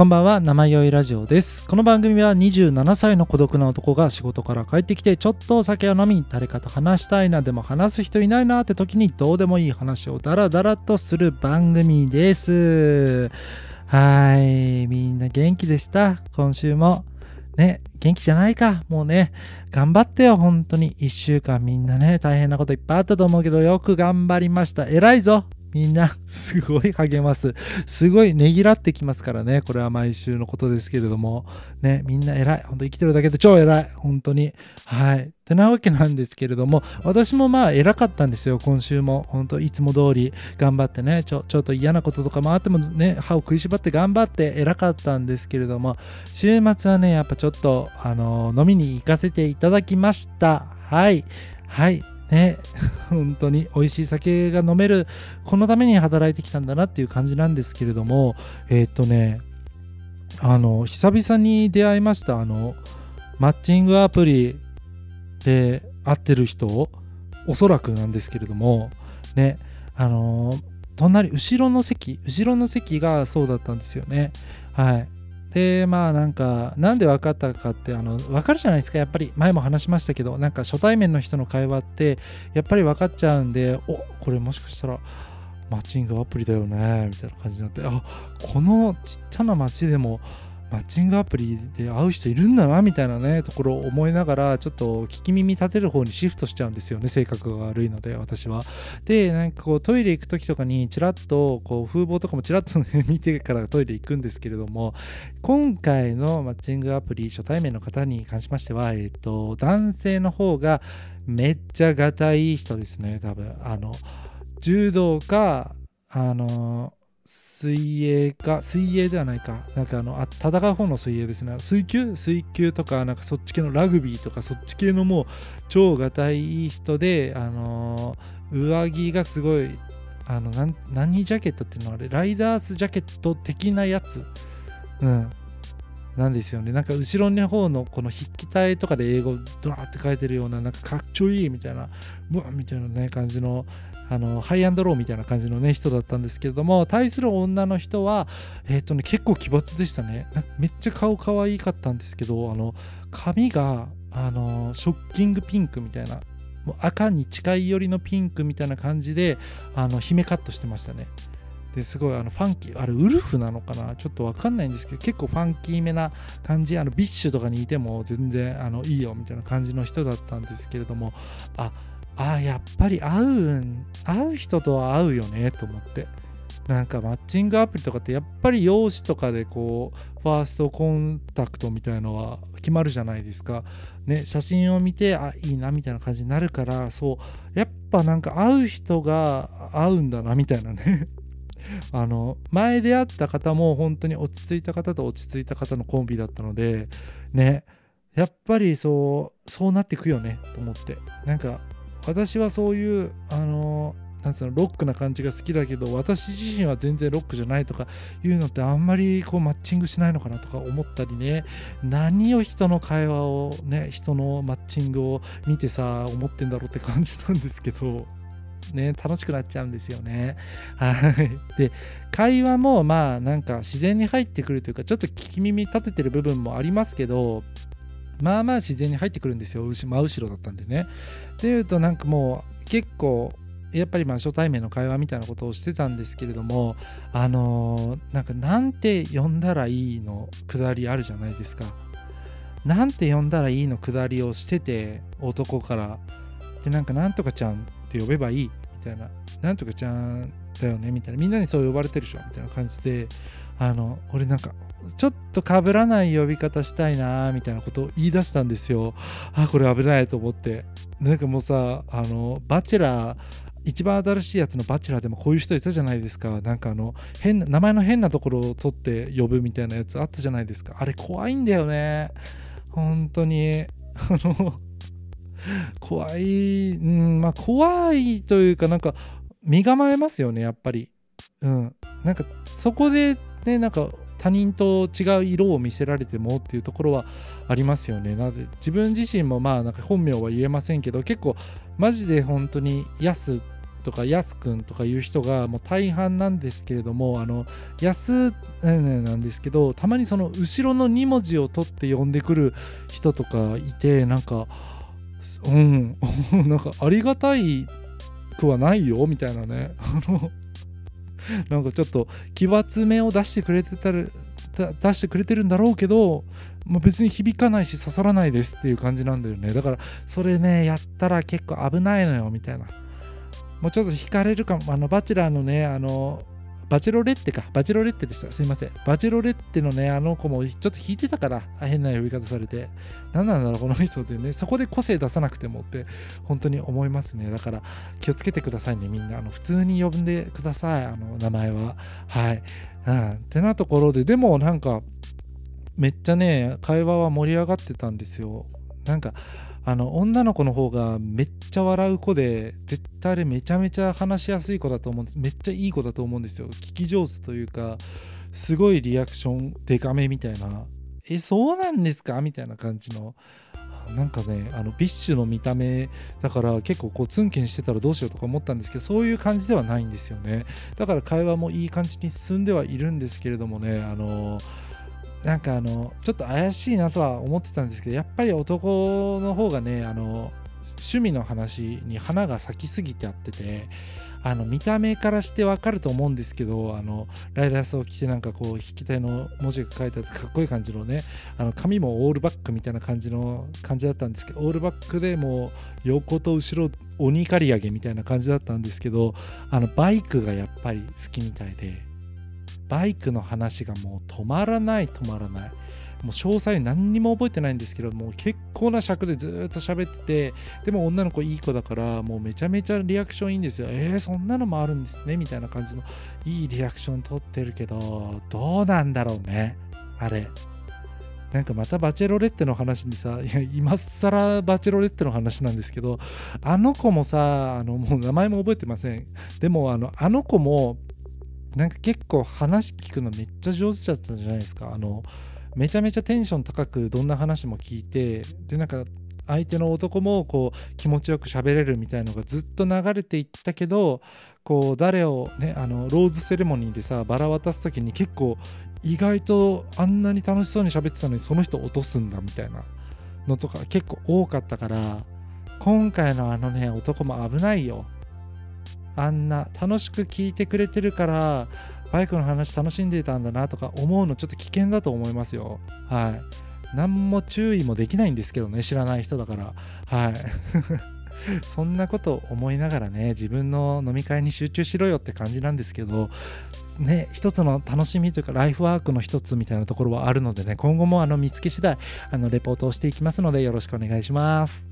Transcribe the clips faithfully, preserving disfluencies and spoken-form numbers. こんばんは、生酔いラジオです。この番組はにじゅうななさいの孤独な男が仕事から帰ってきて、ちょっとお酒を飲み、誰かと話したいな、でも話す人いないなって時にどうでもいい話をダラダラとする番組です。はい、みんな元気でした？今週もね、元気じゃないか。もうね、頑張ってよ。本当にいっしゅうかんみんなね、大変なこといっぱいあったと思うけど、よく頑張りました。偉いぞみんな。すごい励ます、すごいねぎらってきますからね。これは毎週のことですけれどもね、みんな偉い。本当生きてるだけで超偉い、本当に。はい、ってなわけなんですけれども、私もまあ偉かったんですよ。今週も本当いつも通り頑張ってね、ちょちょっと嫌なこととかもあってもね、歯を食いしばって頑張って偉かったんですけれども、週末はね、やっぱちょっとあの飲みに行かせていただきました。はいはいね、本当に美味しい酒が飲める、このために働いてきたんだなっていう感じなんですけれども、えー、っとねあの久々に出会いました。あのマッチングアプリで会ってる人、おそらくなんですけれどもね、あの隣後ろの席後ろの席がそうだったんですよね。はい、でまあなんかなんで分かったかって、あの分かるじゃないですか。やっぱり前も話しましたけど、なんか初対面の人の会話ってやっぱり分かっちゃうんで、おこれもしかしたらマッチングアプリだよねみたいな感じになって、あこのちっちゃな町でもマッチングアプリで会う人いるんだなみたいなね、ところを思いながら、ちょっと聞き耳立てる方にシフトしちゃうんですよね。性格が悪いので私は。でなんかこうトイレ行く時とかにチラッとこう風貌とかもチラッと、ね、見てからトイレ行くんですけれども、今回のマッチングアプリ初対面の方に関しましては、えっと男性の方がめっちゃがたい人ですね。多分あの柔道かあの水泳か水泳ではないかなんかあのあ戦う方の水泳ですね。水球水球とかなんかそっち系のラグビーとかそっち系のもう超がたいい人で、あのー、上着がすごいあのなん何ジャケットっていうのはあれライダースジャケット的なやつ、うん、なんですよね。なんか後ろの方のこの筆記体とかで英語ドラーって書いてるような、なんかかっちょいいみたいなブワンみたいなね感じの。あのハイアンドローみたいな感じの、ね、人だったんですけれども、対する女の人は、えーとね、結構奇抜でしたね。なんかめっちゃ顔可愛かったんですけど、あの髪があのショッキングピンクみたいな、もう赤に近い寄りのピンクみたいな感じで、あの姫カットしてましたね。ですごいあのファンキー、あれウルフなのかなちょっとわかんないんですけど、結構ファンキーめな感じ、あのビッシュとかにいても全然あのいいよみたいな感じの人だったんですけれども、ああやっぱり会う会う人とは会うよねと思って、なんかマッチングアプリとかってやっぱり容姿とかでこうファーストコンタクトみたいのは決まるじゃないですかね。写真を見てあいいなみたいな感じになるから、そうやっぱなんか会う人が会うんだなみたいなねあの前出会った方も本当に落ち着いた方と落ち着いた方のコンビだったのでね、やっぱりそうそうなっていくよねと思って、なんか私はそういうあのなんつうのロックな感じが好きだけど、私自身は全然ロックじゃないとかいうのってあんまりこうマッチングしないのかなとか思ったりね、何を人の会話をね、人のマッチングを見てさ思ってんだろうって感じなんですけどね、楽しくなっちゃうんですよね。はい。で、会話もまあなんか自然に入ってくるというか、ちょっと聞き耳立ててる部分もありますけど、まあまあ自然に入ってくるんですよ。真後ろだったんでね。でいうとなんかもう結構やっぱりまあ初対面の会話みたいなことをしてたんですけれども、あのー、なんかなんて呼んだらいいのくだりあるじゃないですか。なんて呼んだらいいのくだりをしてて、男からでなんかなんとかちゃんって呼べばいいみたいな、なんとかちゃんだよねみたいな、みんなにそう呼ばれてるでしょみたいな感じで、あの俺なんかちょっと被らない呼び方したいなみたいなことを言い出したんですよ。あこれ危ないと思って、なんかもうさあのバチェラー一番新しいやつのバチェラーでもこういう人いたじゃないですか。なんかあの変な名前の変なところを取って呼ぶみたいなやつあったじゃないですか。あれ怖いんだよね本当に。あの怖い、うん、まあ怖いというかなんか身構えますよねやっぱり。うん、なんかそこでねなんか他人と違う色を見せられてもっていうところはありますよね。なので自分自身もまあなんか本名は言えませんけど、結構マジで本当にヤスとかやすくんとかいう人がもう大半なんですけれども、あのやすなんですけど、たまにその後ろのに文字を取って呼んでくる人とかいて、なんかうんなんかありがたいくはないよみたいなねなんかちょっと奇抜めを出してくれてたら出してくれてるんだろうけど、まあ、別に響かないし刺さらないですっていう感じなんだよね。だからそれねやったら結構危ないのよみたいな、もうちょっと惹かれるかも。あのバチェラーのね、あのバチェロレッテかバチェロレッテでしたすいませんバチェロレッテのねあの子もちょっと引いてたから、変な呼び方されて何なんだろうこの人ってね、そこで個性出さなくてもって本当に思いますね。だから気をつけてくださいねみんな、あの普通に呼んでください、あの名前は、はい、うん、ってなところで、でもなんかめっちゃね会話は盛り上がってたんですよ。なんかあの女の子の方がめっちゃ笑う子で、絶対あれめちゃめちゃ話しやすい子だと思うんです。めっちゃいい子だと思うんですよ。聞き上手というか、すごいリアクションデカめみたいな、えそうなんですかみたいな感じの、なんかねあのビッシュの見た目だから結構こうツンケンしてたらどうしようとか思ったんですけど、そういう感じではないんですよね。だから会話もいい感じに進んではいるんですけれどもね、あのなんかあのちょっと怪しいなとは思ってたんですけど、やっぱり男の方がねあの趣味の話に花が咲きすぎちゃってて、あの見た目からしてわかると思うんですけど、あのライダースを着てなんかこう引き体の文字が書いてあってかっこいい感じのね、あの髪もオールバックみたいな感じの感じだったんですけど、オールバックでもう横と後ろ鬼刈り上げみたいな感じだったんですけど、あのバイクがやっぱり好きみたいで。バイクの話がもう止まらない止まらない、もう詳細何にも覚えてないんですけど、もう結構な尺でずっと喋ってて、でも女の子いい子だからもうめちゃめちゃリアクションいいんですよ。えー、そんなのもあるんですねみたいな感じのいいリアクション取ってるけど、どうなんだろうねあれ。なんかまたバチェロレッテの話にさ、いや今更バチェロレッテの話なんですけど、あの子もさ、あのもう名前も覚えてません、でもあの、あの子もなんか結構話聞くのめっちゃ上手だったんじゃないですか。あのめちゃめちゃテンション高くどんな話も聞いて、でなんか相手の男もこう気持ちよく喋れるみたいのがずっと流れていったけど、こう誰をね、あのローズセレモニーでさバラ渡す時に結構意外とあんなに楽しそうに喋ってたのにその人落とすんだみたいなのとか結構多かったから、今回のあのね男も危ないよ。あんな楽しく聞いてくれてるからバイクの話楽しんでたんだなとか思うのちょっと危険だと思いますよ。はい、何も注意もできないんですけどね、知らない人だから、はいそんなこと思いながらね、自分の飲み会に集中しろよって感じなんですけどね、一つの楽しみというかライフワークの一つみたいなところはあるのでね、今後もあの見つけ次第あのレポートをしていきますのでよろしくお願いします。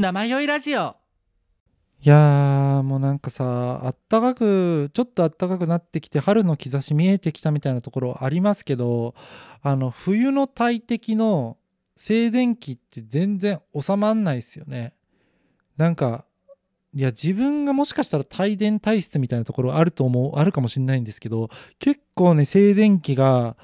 生酔いラジオ。いやーもうなんかさ、あったかくちょっとあったかくなってきて春の兆し見えてきたみたいなところありますけど、あの冬の大敵の静電気って全然収まんないですよね。なんかいや自分がもしかしたら帯電体質みたいなところあると思うあるかもしれないんですけど、結構ね静電気が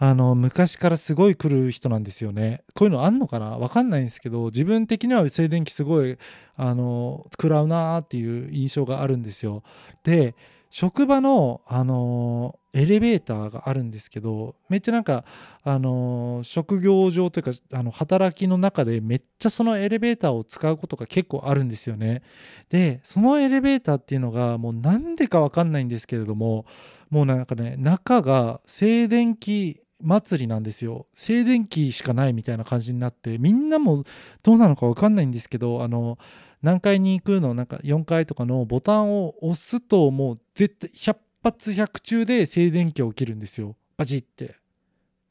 あの昔からすごい来る人なんですよね。こういうのあんのかなわかんないんですけど、自分的には静電気すごいあの食らうなーっていう印象があるんですよ。で職場の、あのー、エレベーターがあるんですけど、めっちゃなんか、あのー、職業上というかあの働きの中でめっちゃそのエレベーターを使うことが結構あるんですよね。でそのエレベーターっていうのがもうなんでかわかんないんですけれども、もうなんかね中が静電気祭りなんですよ。静電気しかないみたいな感じになって、みんなもどうなのか分かんないんですけど、あの何階に行くのなんかよんかいとかのボタンを押すともう絶対ひゃっぱつひゃくちゅうで静電気が起きるんですよ。バチッて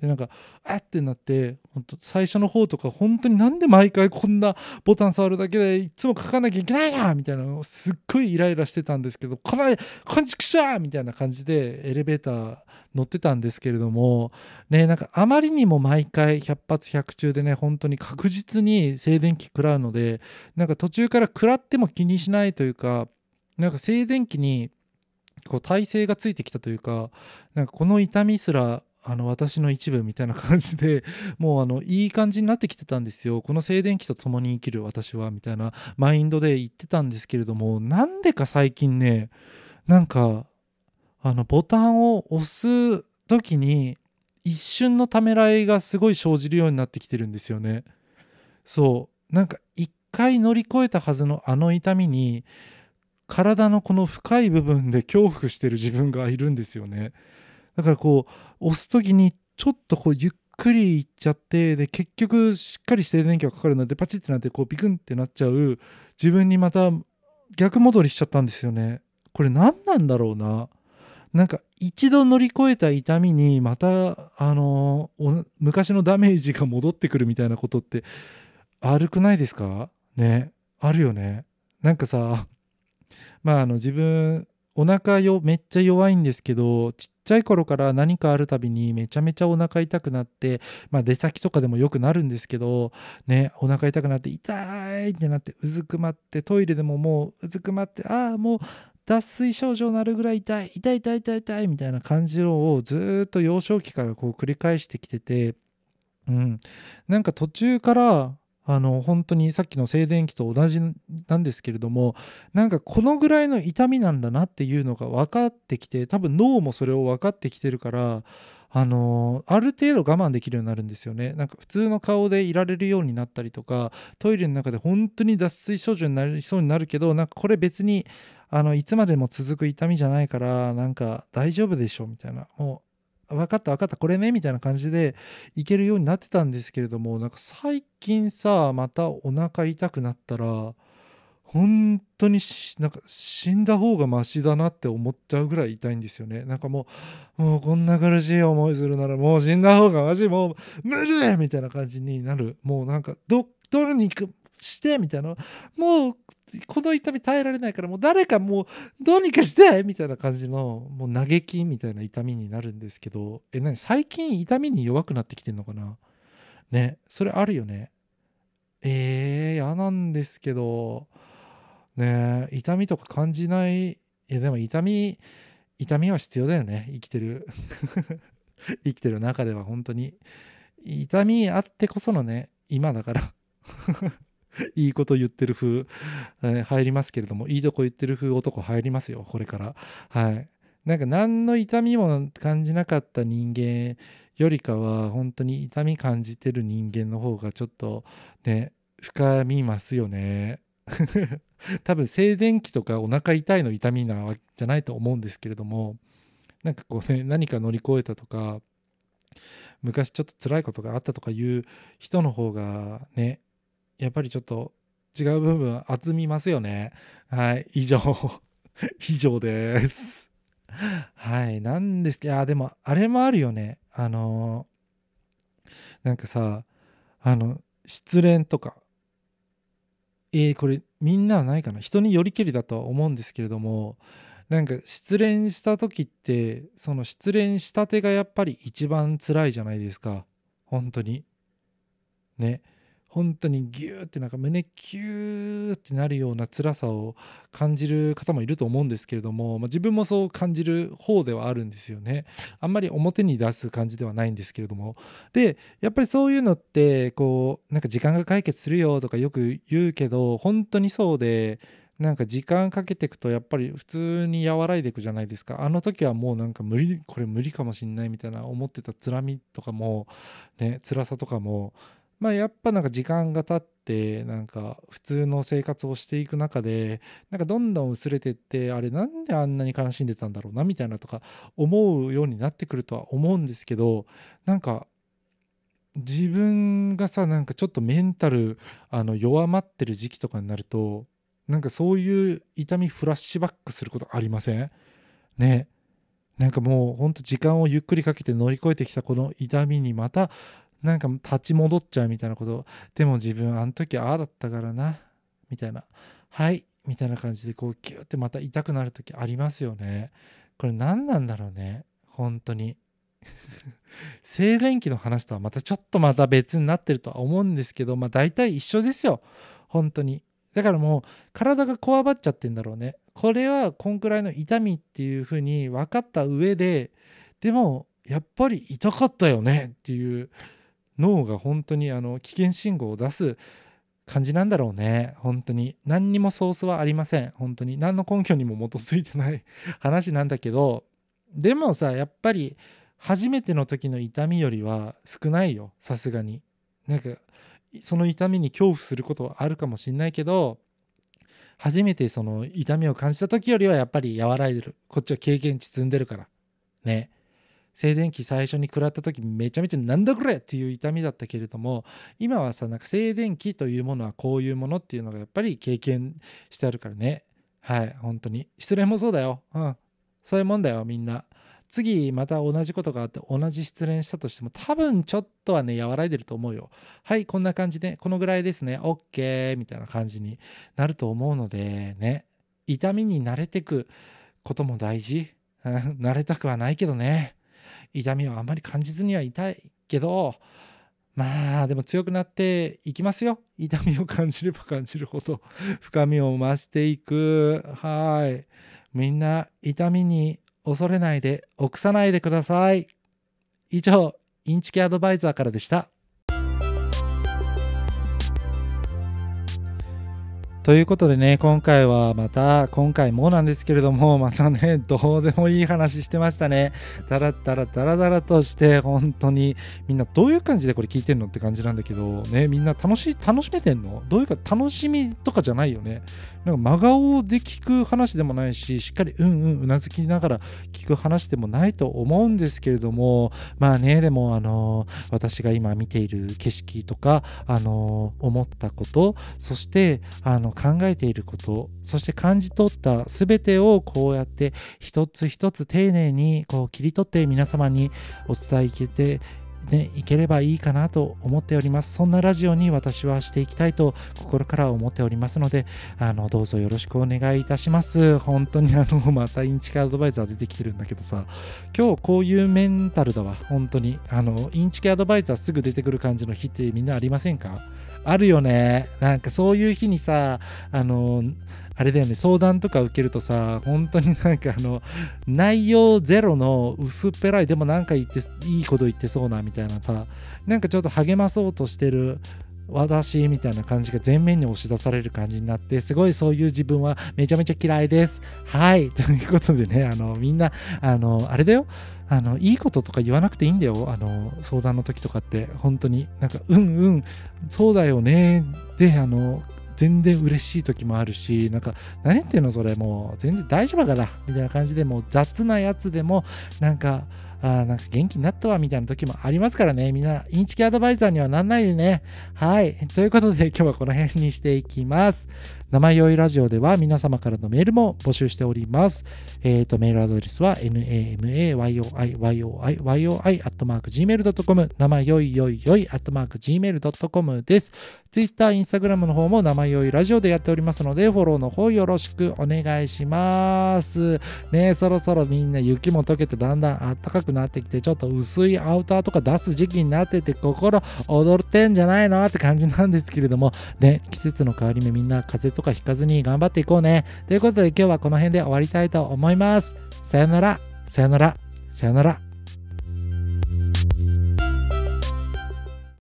でなんかあってなって、ほんと最初の方とか本当になんで毎回こんなボタン触るだけでいつも書かなきゃいけないなみたいなのをすっごいイライラしてたんですけど、このこんちくしゃーみたいな感じでエレベーター乗ってたんですけれどもね、なんかあまりにも毎回ひゃっぱつひゃくちゅうでね本当に確実に静電気食らうので、なんか途中から食らっても気にしないというか、なんか静電気にこう耐性がついてきたというか、なんかこの痛みすらあの私の一部みたいな感じで、もうあのいい感じになってきてたんですよ。この静電気と共に生きる私はみたいなマインドで言ってたんですけれども、なんでか最近ね、なんかあのボタンを押す時に一瞬のためらいがすごい生じるようになってきてるんですよね。そう、なんか一回乗り越えたはずのあの痛みに、体のこの深い部分で恐怖してる自分がいるんですよね。だからこう押す時にちょっとこうゆっくりいっちゃって、で結局しっかり静電気がかかるのでパチッてなって、こうビクンってなっちゃう自分にまた逆戻りしちゃったんですよね。これ何なんだろうな。なんか一度乗り越えた痛みにまたあの昔のダメージが戻ってくるみたいなことって悪くないですかね。あるよね。なんかさ、まああの自分お腹よめっちゃ弱いんですけど、ちっちゃい頃から何かあるたびにめちゃめちゃお腹痛くなって、まあ出先とかでもよくなるんですけどね、お腹痛くなって痛いってなって、うずくまって、トイレでももううずくまって、ああもう脱水症状になるぐらい痛い痛い痛い痛い痛いみたいな感じをずっと幼少期からこう繰り返してきてて、うん、なんか途中からあの本当にさっきの静電気と同じなんですけれども、なんかこのぐらいの痛みなんだなっていうのが分かってきて、多分脳もそれを分かってきてるから、あのある程度我慢できるようになるんですよね。なんか普通の顔でいられるようになったりとか、トイレの中で本当に脱水症状になりそうになるけど、なんかこれ別にあのいつまでも続く痛みじゃないから、なんか大丈夫でしょみたいな、もう分かった分かったこれねみたいな感じでいけるようになってたんですけれども、なんか最近さ、またお腹痛くなったら本当になんか死んだ方がマシだなって思っちゃうぐらい痛いんですよね。なんかもうもうこんな苦しい思いするならもう死んだ方がマジ、もう無理みたいな感じになる。もうなんかドドルに行くしてみたいな、もうこの痛み耐えられないから、もう誰かもうどうにかしてみたいな感じの、もう嘆きみたいな痛みになるんですけど、え何最近痛みに弱くなってきてんのかなね。それあるよね。えー嫌なんですけどね、痛みとか感じない。いやでも痛み痛みは必要だよね、生きてる生きてる中では。本当に痛みあってこそのね、今だからいいこと言ってる風、えー、入りますけれども、いいとこ言ってる風男入りますよこれから。はい。なんか何の痛みも感じなかった人間よりかは、本当に痛み感じてる人間の方がちょっとね深みますよね。多分静電気とかお腹痛いの痛みなわけじゃないと思うんですけれども、なんかこうね、何か乗り越えたとか昔ちょっと辛いことがあったとかいう人の方がね、やっぱりちょっと違う部分厚みますよね。はい、以上以上ですはいなんですけど、でもあれもあるよね。あのなんかさ、あの失恋とか、えー、これみんなはないかな、人によりけりだとは思うんですけれども、なんか失恋した時って、その失恋したてがやっぱり一番辛いじゃないですか。本当にね、本当にギューってなんか胸キューってなるような辛さを感じる方もいると思うんですけれども、まあ、自分もそう感じる方ではあるんですよね。あんまり表に出す感じではないんですけれども、でやっぱりそういうのってこうなんか時間が解決するよとかよく言うけど、本当にそうで、なんか時間かけていくとやっぱり普通に和らいでいくじゃないですか。あの時はもうなんか無理、これ無理かもしんないみたいな思ってた辛みとかもね、辛さとかも、まあやっぱなんか時間が経って、なんか普通の生活をしていく中で、なんかどんどん薄れてって、あれなんであんなに悲しんでたんだろうなみたいなとか思うようになってくるとは思うんですけど、なんか自分がさ、なんかちょっとメンタルあの弱まってる時期とかになると、なんかそういう痛みフラッシュバックすることありませんね。なんかもうほんと時間をゆっくりかけて乗り越えてきたこの痛みにまたなんか立ち戻っちゃうみたいなこと、でも自分あの時ああだったからなみたいな、はいみたいな感じでこうギューってまた痛くなる時ありますよね。これ何なんだろうね本当に静電気の話とはまたちょっとまた別になってるとは思うんですけど、まあ大体一緒ですよ本当に。だからもう体がこわばっちゃってんだろうね。これはこんくらいの痛みっていう風に分かった上で、でもやっぱり痛かったよねっていう脳が本当にあの危険信号を出す感じなんだろうね。本当に何にもソースはありません。本当に何の根拠にも基づいてない話なんだけど、でもさ、やっぱり初めての時の痛みよりは少ないよ、さすがに。なんかその痛みに恐怖することはあるかもしれないけど、初めてその痛みを感じた時よりはやっぱり和らいでる。こっちは経験値積んでるからね。静電気最初に食らった時めちゃめちゃなんだこれっていう痛みだったけれども、今はさ、なんか静電気というものはこういうものっていうのがやっぱり経験してあるからね。はい、本当に失恋もそうだよ。うん、そういうもんだよみんな。次また同じことがあって同じ失恋したとしても、多分ちょっとはね和らいでると思うよ。はい、こんな感じでこのぐらいですね、 OK みたいな感じになると思うのでね、痛みに慣れてくことも大事。慣れたくはないけどね、痛みをあまり感じずには痛いけど、まあでも強くなっていきますよ。痛みを感じれば感じるほど深みを増していく。はい、みんな痛みに恐れないで、臆さないでください。以上、インチキアドバイザーからでした。ということでね、今回はまた、今回もなんですけれども、またね、どうでもいい話してましたね。だらだらだらだらとして、本当に、みんなどういう感じでこれ聞いてんのって感じなんだけど、ね、みんな楽し、楽しめてんの？どういうか、楽しみとかじゃないよね。なんか真顔で聞く話でもないし、しっかりうんうんうなずきながら聞く話でもないと思うんですけれども、まあね、でもあの、私が今見ている景色とか、あの、思ったこと、そして、あの、考えていること、そして感じ取った全てをこうやって一つ一つ丁寧にこう切り取って皆様にお伝えいけて、ね、いければいいかなと思っております。そんなラジオに私はしていきたいと心から思っておりますので、あのどうぞよろしくお願いいたします。本当にあのまたインチキアドバイザー出てきてるんだけどさ、今日こういうメンタルだわ本当に。あのインチキアドバイザーすぐ出てくる感じの日ってみんなありませんか？あるよね。なんかそういう日にさ、あのあれだよね、相談とか受けるとさ、本当になんかあの内容ゼロの薄っぺらい、でもなんか言っていいこと言ってそうなみたいなさ、なんかちょっと励まそうとしてる私みたいな感じが前面に押し出される感じになって、すごいそういう自分はめちゃめちゃ嫌いです。はい、ということでね、あのみんなあのあれだよ、あのいいこととか言わなくていいんだよ。あの相談の時とかって本当になんかうんうんそうだよねで、あの全然嬉しい時もあるし、なんか何言ってんのそれ、もう全然大丈夫だからみたいな感じで、もう雑なやつでもなんかあなんか元気になったわみたいな時もありますからね。みんなインチキアドバイザーにはなんないでね。はい、ということで今日はこの辺にしていきます。生酔いラジオでは皆様からのメールも募集しております。えーとメールアドレスは ナマヨイヨイヨイ アットマーク ジーメール ドットコム 生酔い酔い酔い アットマーク ジーメール ドットコム です。 Twitter、Instagram の方も生酔いラジオでやっておりますので、フォローの方よろしくお願いしますね。そろそろみんな雪も溶けてだんだん暖かくなってきて、ちょっと薄いアウターとか出す時期になってて心踊ってんじゃないのって感じなんですけれどもね、季節の変わり目、みんな風邪とかひかずに頑張っていこうね。ということで今日はこの辺で終わりたいと思います。さよなら、さよなら、さよなら。